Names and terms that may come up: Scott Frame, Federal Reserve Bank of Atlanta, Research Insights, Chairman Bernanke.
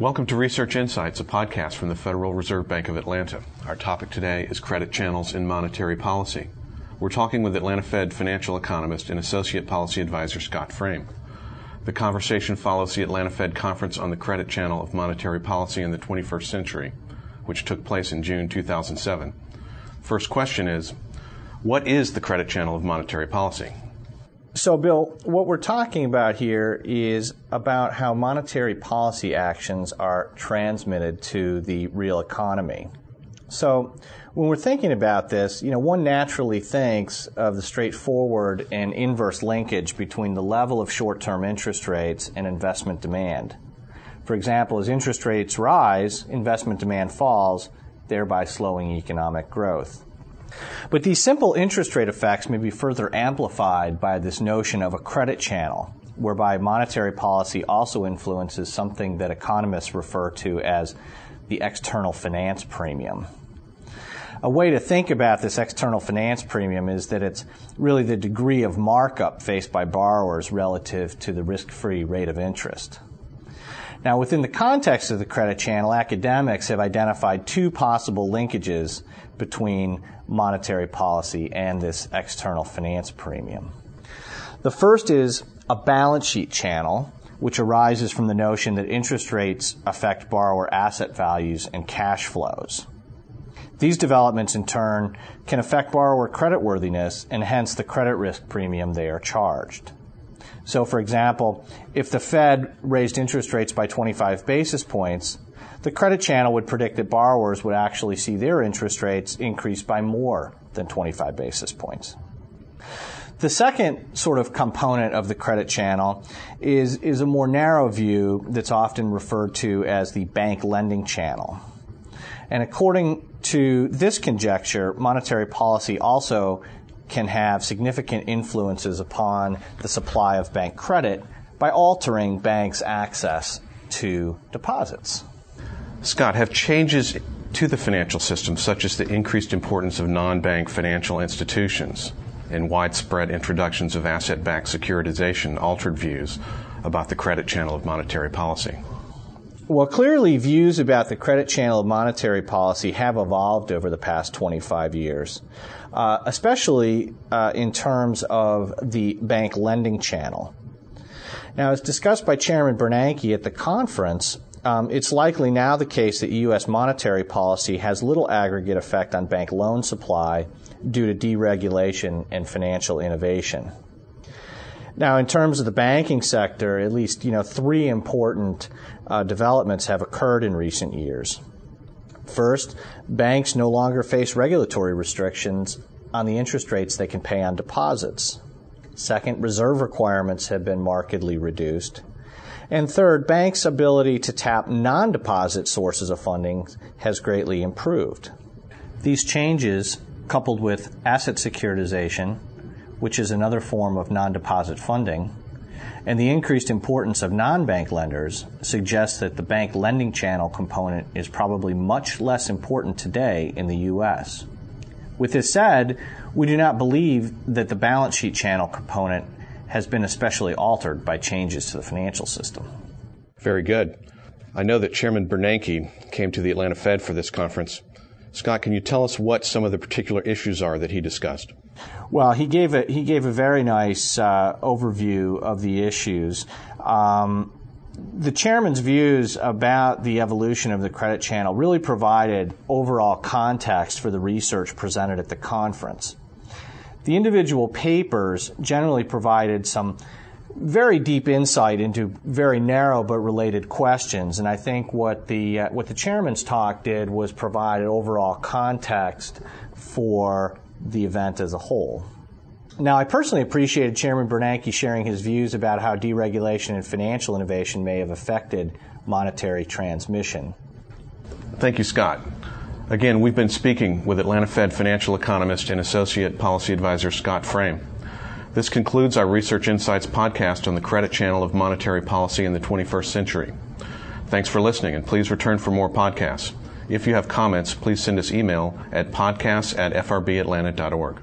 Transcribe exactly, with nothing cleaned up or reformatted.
Welcome to Research Insights, a podcast from the Federal Reserve Bank of Atlanta. Our topic today is credit channels in monetary policy. We're talking with Atlanta Fed financial economist and associate policy advisor Scott Frame. The conversation follows the Atlanta Fed Conference on the Credit Channel of Monetary Policy in the twenty-first Century, which took place in June two thousand seven. First question is, what is the credit channel of monetary policy? So, Bill, what we're talking about here is about how monetary policy actions are transmitted to the real economy. So, when we're thinking about this, you know, one naturally thinks of the straightforward and inverse linkage between the level of short-term interest rates and investment demand. For example, as interest rates rise, investment demand falls, thereby slowing economic growth. But these simple interest rate effects may be further amplified by this notion of a credit channel, whereby monetary policy also influences something that economists refer to as the external finance premium. A way to think about this external finance premium is that it's really the degree of markup faced by borrowers relative to the risk-free rate of interest. Now, within the context of the credit channel, academics have identified two possible linkages between monetary policy and this external finance premium. The first is a balance sheet channel, which arises from the notion that interest rates affect borrower asset values and cash flows. These developments, in turn, can affect borrower creditworthiness and hence the credit risk premium they are charged. So, for example, if the Fed raised interest rates by twenty-five basis points, the credit channel would predict that borrowers would actually see their interest rates increase by more than twenty-five basis points. The second sort of component of the credit channel is, is a more narrow view that's often referred to as the bank lending channel. And according to this conjecture, monetary policy also can have significant influences upon the supply of bank credit by altering banks' access to deposits. Scott, have changes to the financial system, such as the increased importance of non-bank financial institutions and widespread introductions of asset-backed securitization, altered views about the credit channel of monetary policy? Well, clearly views about the credit channel of monetary policy have evolved over the past twenty-five years, uh, especially uh, in terms of the bank lending channel. Now, as discussed by Chairman Bernanke at the conference, um, it's likely now the case that U S monetary policy has little aggregate effect on bank loan supply due to deregulation and financial innovation. Now, in terms of the banking sector, at least, you know, three important uh, developments have occurred in recent years. First, banks no longer face regulatory restrictions on the interest rates they can pay on deposits. Second, reserve requirements have been markedly reduced. And third, banks' ability to tap non-deposit sources of funding has greatly improved. These changes, coupled with asset securitization, which is another form of non-deposit funding, and the increased importance of non-bank lenders suggests that the bank lending channel component is probably much less important today in the U S. With this said, we do not believe that the balance sheet channel component has been especially altered by changes to the financial system. Very good. I know that Chairman Bernanke came to the Atlanta Fed for this conference. Scott, can you tell us what some of the particular issues are that he discussed? Well, he gave a, he gave a very nice uh, overview of the issues. Um, the chairman's views about the evolution of the credit channel really provided overall context for the research presented at the conference. The individual papers generally provided some very deep insight into very narrow but related questions, and I think what the uh, what the chairman's talk did was provide an overall context for the event as a whole. Now, I personally appreciated Chairman Bernanke sharing his views about how deregulation and financial innovation may have affected monetary transmission. Thank you, Scott. Again, we've been speaking with Atlanta Fed financial economist and associate policy advisor Scott Frame. This concludes our Research Insights podcast on the credit channel of monetary policy in the twenty-first century. Thanks for listening, and please return for more podcasts. If you have comments, please send us email at podcasts at f r b atlanta dot org.